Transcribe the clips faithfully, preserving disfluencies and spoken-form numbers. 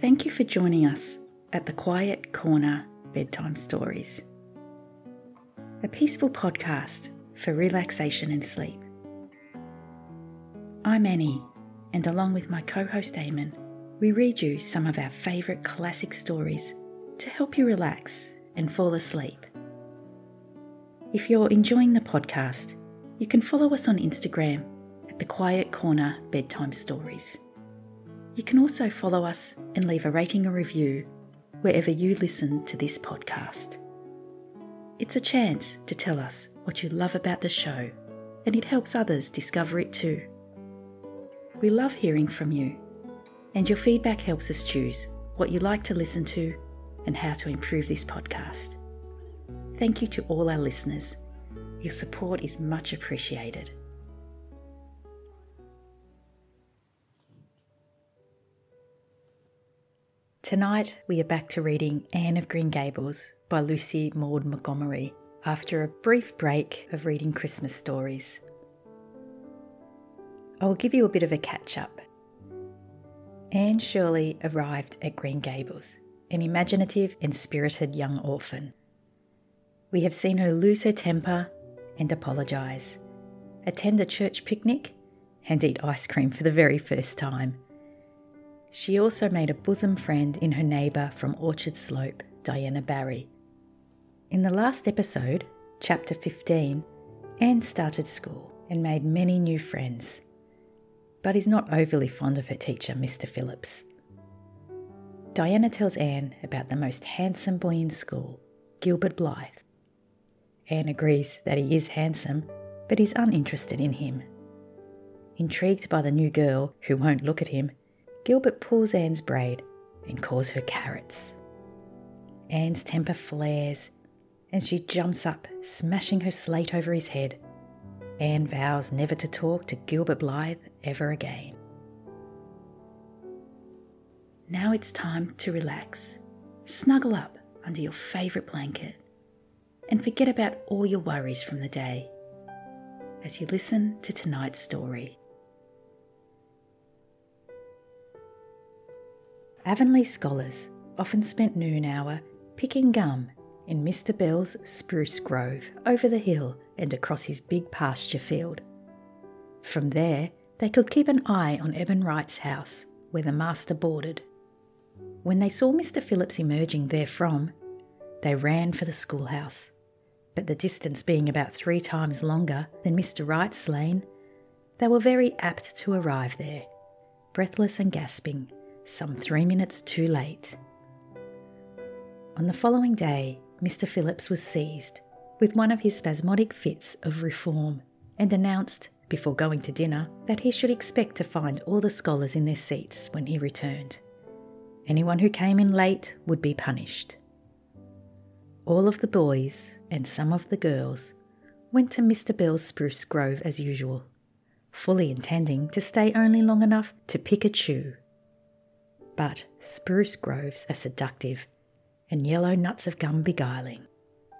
Thank you for joining us at The Quiet Corner Bedtime Stories, a peaceful podcast for relaxation and sleep. I'm Annie, and along with my co-host Eamon, we read you some of our favourite classic stories to help you relax and fall asleep. If you're enjoying the podcast, you can follow us on Instagram at The Quiet Corner Bedtime Stories. You can also follow us and leave a rating or review wherever you listen to this podcast. It's a chance to tell us what you love about the show, and it helps others discover it too. We love hearing from you, and your feedback helps us choose what you like to listen to and how to improve this podcast. Thank you to all our listeners. Your support is much appreciated. Tonight, we are back to reading Anne of Green Gables by Lucy Maud Montgomery after a brief break of reading Christmas stories. I will give you a bit of a catch-up. Anne Shirley arrived at Green Gables, an imaginative and spirited young orphan. We have seen her lose her temper and apologise, attend a church picnic and eat ice cream for the very first time. She also made a bosom friend in her neighbour from Orchard Slope, Diana Barry. In the last episode, Chapter fifteen, Anne started school and made many new friends, but is not overly fond of her teacher, Mister Phillips. Diana tells Anne about the most handsome boy in school, Gilbert Blythe. Anne agrees that he is handsome, but is uninterested in him. Intrigued by the new girl who won't look at him, Gilbert pulls Anne's braid and calls her carrots. Anne's temper flares and she jumps up, smashing her slate over his head. Anne vows never to talk to Gilbert Blythe ever again. Now it's time to relax. Snuggle up under your favourite blanket and forget about all your worries from the day as you listen to tonight's story. Avonlea scholars often spent noon hour picking gum in Mister Bell's spruce grove over the hill and across his big pasture field. From there, they could keep an eye on Eben Wright's house, where the master boarded. When they saw Mister Phillips emerging therefrom, they ran for the schoolhouse. But the distance being about three times longer than Mister Wright's lane, they were very apt to arrive there, breathless and gasping, some three minutes too late. On the following day, Mister Phillips was seized with one of his spasmodic fits of reform and announced, before going to dinner, that he should expect to find all the scholars in their seats when he returned. Anyone who came in late would be punished. All of the boys, and some of the girls, went to Mister Bell's spruce grove as usual, fully intending to stay only long enough to pick a chew. But spruce groves are seductive, and yellow nuts of gum beguiling.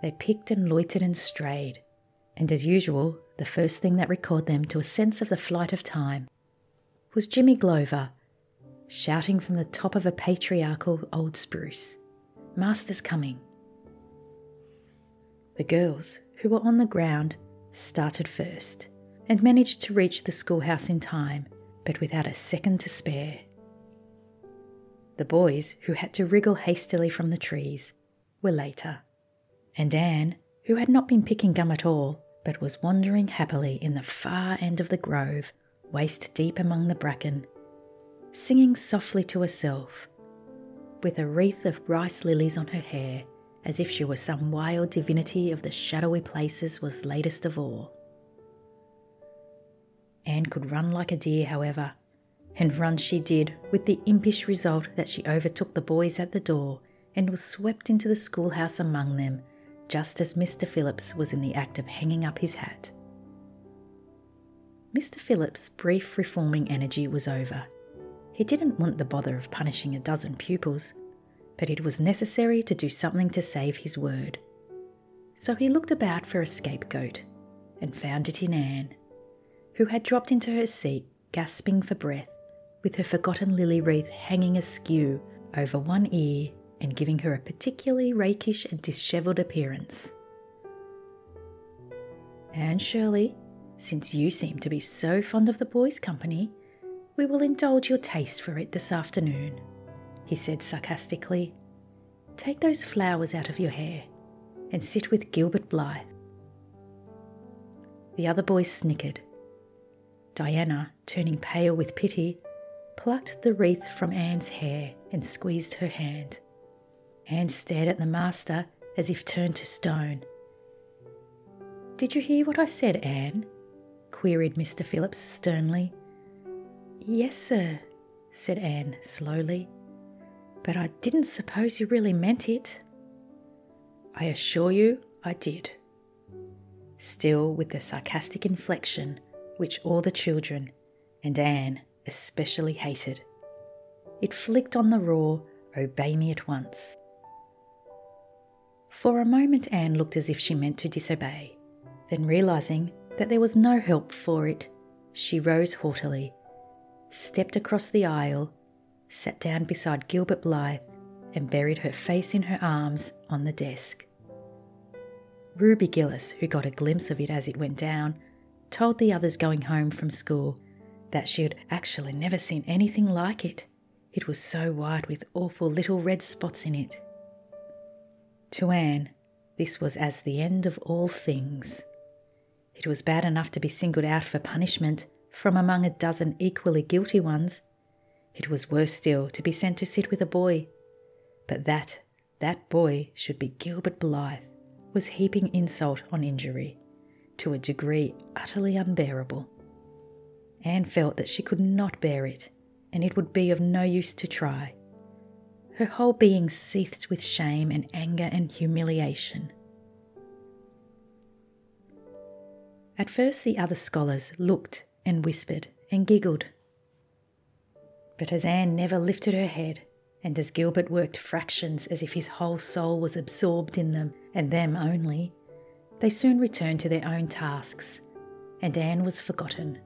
They picked and loitered and strayed, and as usual, the first thing that recalled them to a sense of the flight of time was Jimmy Glover, shouting from the top of a patriarchal old spruce, "Master's coming." The girls, who were on the ground, started first, and managed to reach the schoolhouse in time, but without a second to spare. The boys, who had to wriggle hastily from the trees, were later, and Anne, who had not been picking gum at all, but was wandering happily in the far end of the grove, waist deep among the bracken, singing softly to herself, with a wreath of rice lilies on her hair, as if she were some wild divinity of the shadowy places was latest of all. Anne could run like a deer, however, and run she did, with the impish result that she overtook the boys at the door and was swept into the schoolhouse among them, just as Mister Phillips was in the act of hanging up his hat. Mister Phillips's brief reforming energy was over. He didn't want the bother of punishing a dozen pupils, but it was necessary to do something to save his word. So he looked about for a scapegoat and found it in Anne, who had dropped into her seat, gasping for breath, with her forgotten lily wreath hanging askew over one ear and giving her a particularly rakish and dishevelled appearance. "Anne Shirley, since you seem to be so fond of the boys' company, we will indulge your taste for it this afternoon," he said sarcastically. "Take those flowers out of your hair and sit with Gilbert Blythe." The other boys snickered. Diana, turning pale with pity, plucked the wreath from Anne's hair and squeezed her hand. Anne stared at the master as if turned to stone. "Did you hear what I said, Anne?" queried Mister Phillips sternly. "Yes, sir," said Anne slowly. "But I didn't suppose you really meant it." "I assure you I did," still with the sarcastic inflection which all the children, and Anne especially, hated. It flicked on the raw, "Obey me at once." For a moment Anne looked as if she meant to disobey, then realising that there was no help for it, she rose haughtily, stepped across the aisle, sat down beside Gilbert Blythe and buried her face in her arms on the desk. Ruby Gillis, who got a glimpse of it as it went down, told the others going home from school that she had actually never seen anything like it. It was so wide with awful little red spots in it. To Anne, this was as the end of all things. It was bad enough to be singled out for punishment from among a dozen equally guilty ones. It was worse still to be sent to sit with a boy. But that, that boy should be Gilbert Blythe, was heaping insult on injury, to a degree utterly unbearable. Anne felt that she could not bear it, and it would be of no use to try. Her whole being seethed with shame and anger and humiliation. At first the other scholars looked and whispered and giggled. But as Anne never lifted her head, and as Gilbert worked fractions as if his whole soul was absorbed in them and them only, they soon returned to their own tasks, and Anne was forgotten.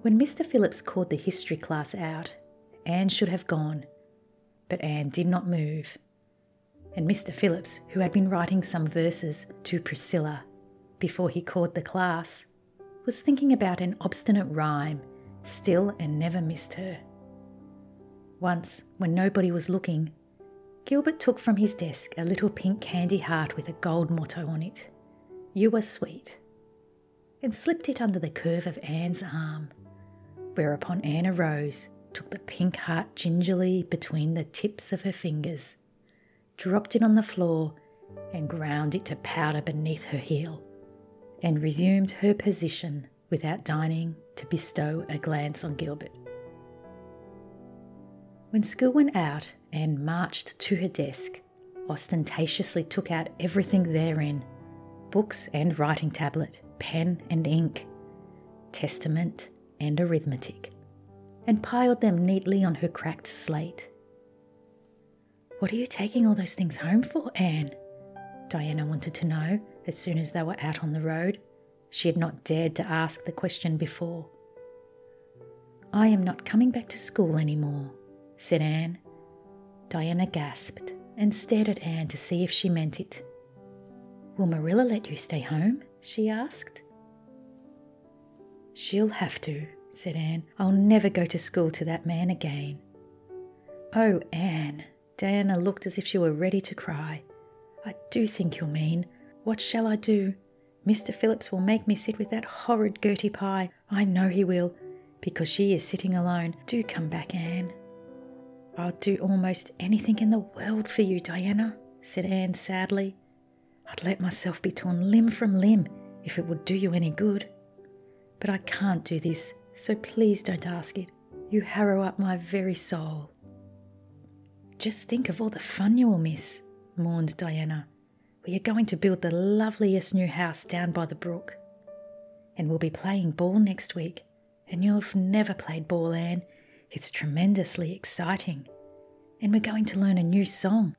When Mister Phillips called the history class out, Anne should have gone, but Anne did not move. And Mister Phillips, who had been writing some verses to Priscilla before he called the class, was thinking about an obstinate rhyme, still and never missed her. Once, when nobody was looking, Gilbert took from his desk a little pink candy heart with a gold motto on it, "You are sweet," and slipped it under the curve of Anne's arm. Whereupon Anne arose, took the pink heart gingerly between the tips of her fingers, dropped it on the floor and ground it to powder beneath her heel, and resumed her position without deigning to bestow a glance on Gilbert. When school went out, Anne marched to her desk, ostentatiously took out everything therein, books and writing tablet, pen and ink, testament and arithmetic, and piled them neatly on her cracked slate. "What are you taking all those things home for, Anne?" Diana wanted to know as soon as they were out on the road. She had not dared to ask the question before. "I am not coming back to school anymore," said Anne. Diana gasped and stared at Anne to see if she meant it. "Will Marilla let you stay home?" she asked. "She'll have to," said Anne. "I'll never go to school to that man again." "Oh, Anne," Diana looked as if she were ready to cry. "I do think you'll mean. What shall I do? Mister Phillips will make me sit with that horrid Gertie Pye. I know he will, because she is sitting alone. Do come back, Anne." "I'll do almost anything in the world for you, Diana," said Anne sadly. "I'd let myself be torn limb from limb if it would do you any good. But I can't do this, so please don't ask it. You harrow up my very soul." "Just think of all the fun you will miss," mourned Diana. "We are going to build the loveliest new house down by the brook. And we'll be playing ball next week. And you've never played ball, Anne. It's tremendously exciting. And we're going to learn a new song.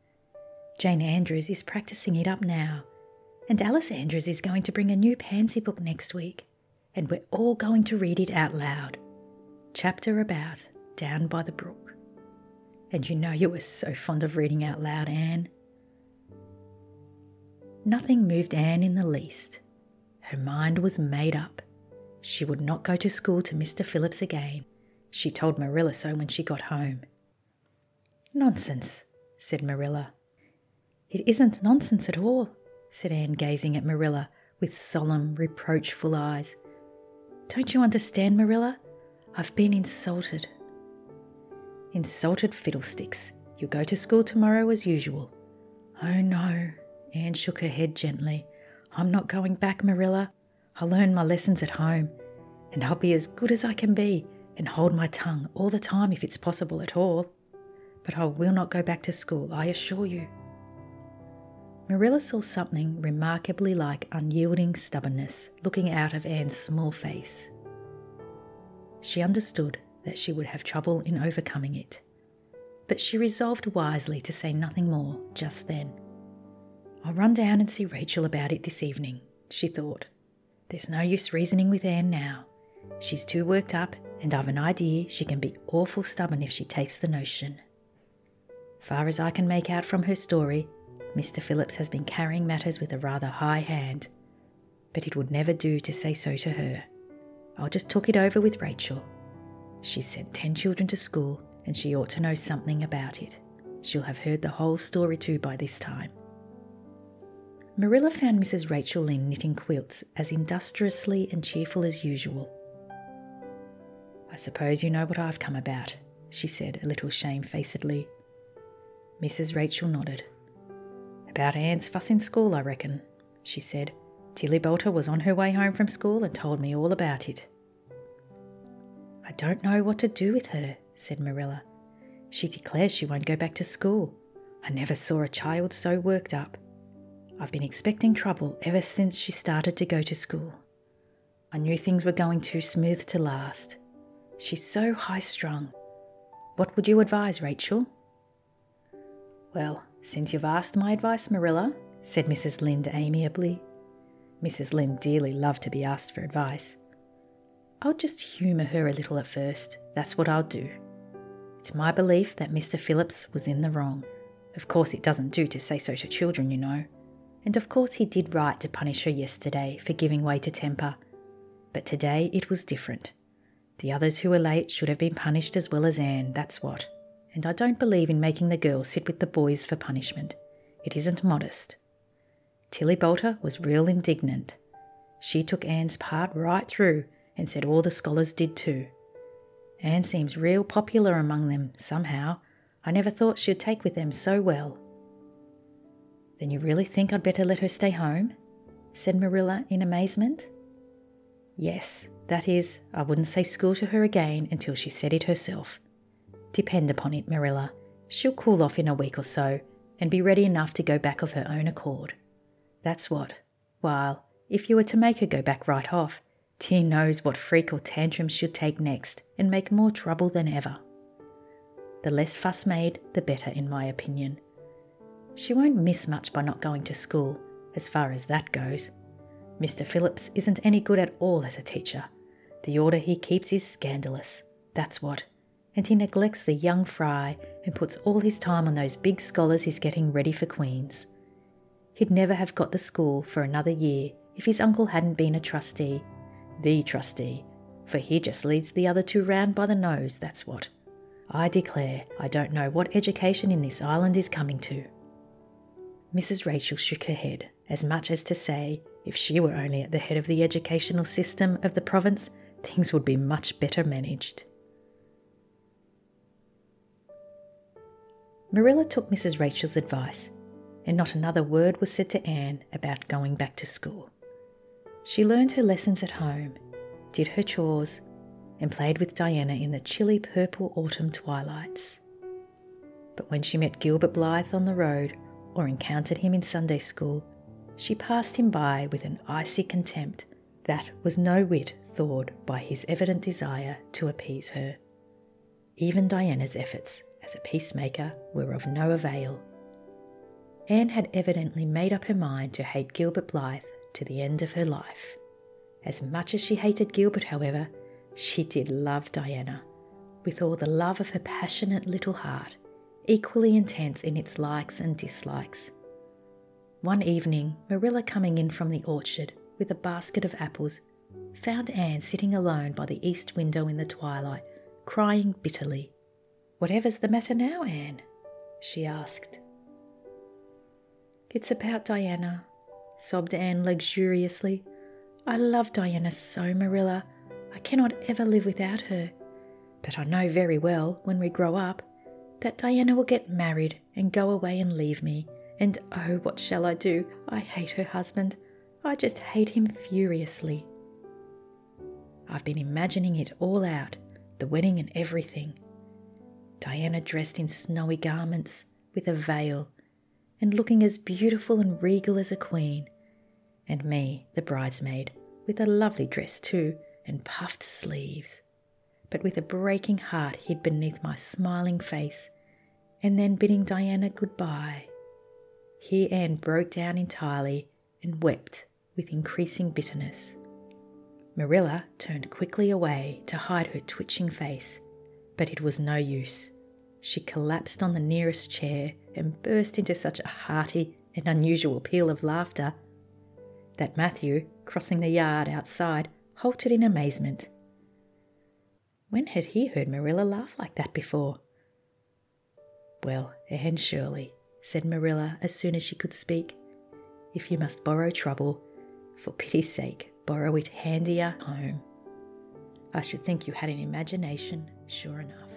Jane Andrews is practicing it up now. And Alice Andrews is going to bring a new pansy book next week. And we're all going to read it out loud. Chapter about, down by the brook. And you know you were so fond of reading out loud, Anne." Nothing moved Anne in the least. Her mind was made up. She would not go to school to Mister Phillips again. She told Marilla so when she got home. "Nonsense," said Marilla. "It isn't nonsense at all," said Anne, gazing at Marilla with solemn, reproachful eyes. "Don't you understand, Marilla? I've been insulted." "Insulted fiddlesticks. You'll go to school tomorrow as usual." "Oh, no." Anne shook her head gently. "I'm not going back, Marilla. I'll learn my lessons at home, and I'll be as good as I can be and hold my tongue all the time if it's possible at all. But I will not go back to school, I assure you." Marilla saw something remarkably like unyielding stubbornness looking out of Anne's small face. She understood that she would have trouble in overcoming it, but she resolved wisely to say nothing more just then. "I'll run down and see Rachel about it this evening," she thought. "There's no use reasoning with Anne now. She's too worked up, and I've an idea she can be awful stubborn if she takes the notion. Far as I can make out from her story, Mister Phillips has been carrying matters with a rather high hand, but it would never do to say so to her. I'll just talk it over with Rachel. She's sent ten children to school, and she ought to know something about it. She'll have heard the whole story too by this time." Marilla found Missus Rachel Lynn knitting quilts as industriously and cheerful as usual. "I suppose you know what I've come about," she said a little shamefacedly. Missus Rachel nodded. "About Anne's fuss in school, I reckon," she said. "Tilly Bolter was on her way home from school and told me all about it." "I don't know what to do with her," said Marilla. "She declares she won't go back to school. I never saw a child so worked up. I've been expecting trouble ever since she started to go to school. I knew things were going too smooth to last. She's so high-strung. What would you advise, Rachel?" "Well, since you've asked my advice, Marilla," said Missus Lynde amiably. Missus Lynde dearly loved to be asked for advice. "I'll just humour her a little at first, that's what I'll do. It's my belief that Mister Phillips was in the wrong. Of course it doesn't do to say so to children, you know. And of course he did right to punish her yesterday for giving way to temper. But today it was different. The others who were late should have been punished as well as Anne, that's what. And I don't believe in making the girls sit with the boys for punishment. It isn't modest. Tilly Bolter was real indignant. She took Anne's part right through and said all the scholars did too. Anne seems real popular among them, somehow. I never thought she'd take with them so well." "Then you really think I'd better let her stay home?" said Marilla in amazement. "Yes, that is, I wouldn't say school to her again until she said it herself. Depend upon it, Marilla, she'll cool off in a week or so and be ready enough to go back of her own accord. That's what. While, if you were to make her go back right off, dear knows what freak or tantrum she'll take next and make more trouble than ever. The less fuss made, the better, in my opinion. She won't miss much by not going to school, as far as that goes. Mister Phillips isn't any good at all as a teacher. The order he keeps is scandalous, that's what. And he neglects the young fry and puts all his time on those big scholars he's getting ready for Queens. He'd never have got the school for another year if his uncle hadn't been a trustee, the trustee, for he just leads the other two round by the nose, that's what. I declare, I don't know what education in this island is coming to." Missus Rachel shook her head, as much as to say, if she were only at the head of the educational system of the province, things would be much better managed. Marilla took Missus Rachel's advice, and not another word was said to Anne about going back to school. She learned her lessons at home, did her chores, and played with Diana in the chilly purple autumn twilights. But when she met Gilbert Blythe on the road, or encountered him in Sunday school, she passed him by with an icy contempt that was no whit thawed by his evident desire to appease her. Even Diana's efforts as a peacemaker were of no avail. Anne had evidently made up her mind to hate Gilbert Blythe to the end of her life. As much as she hated Gilbert, however, she did love Diana, with all the love of her passionate little heart, equally intense in its likes and dislikes. One evening, Marilla, coming in from the orchard with a basket of apples, found Anne sitting alone by the east window in the twilight, crying bitterly. "Whatever's the matter now, Anne?" she asked. "It's about Diana," sobbed Anne luxuriously. "I love Diana so, Marilla. I cannot ever live without her. But I know very well, when we grow up, that Diana will get married and go away and leave me. And oh, what shall I do? I hate her husband. I just hate him furiously. I've been imagining it all out, the wedding and everything. Diana dressed in snowy garments with a veil and looking as beautiful and regal as a queen, and me, the bridesmaid, with a lovely dress too and puffed sleeves, but with a breaking heart hid beneath my smiling face, and then bidding Diana goodbye." Here Anne broke down entirely and wept with increasing bitterness. Marilla turned quickly away to hide her twitching face, but it was no use. She collapsed on the nearest chair and burst into such a hearty and unusual peal of laughter that Matthew, crossing the yard outside, halted in amazement. When had he heard Marilla laugh like that before? "Well, Anne Shirley," said Marilla as soon as she could speak, "if you must borrow trouble, for pity's sake, borrow it handier home. I should think you had an imagination, sure enough."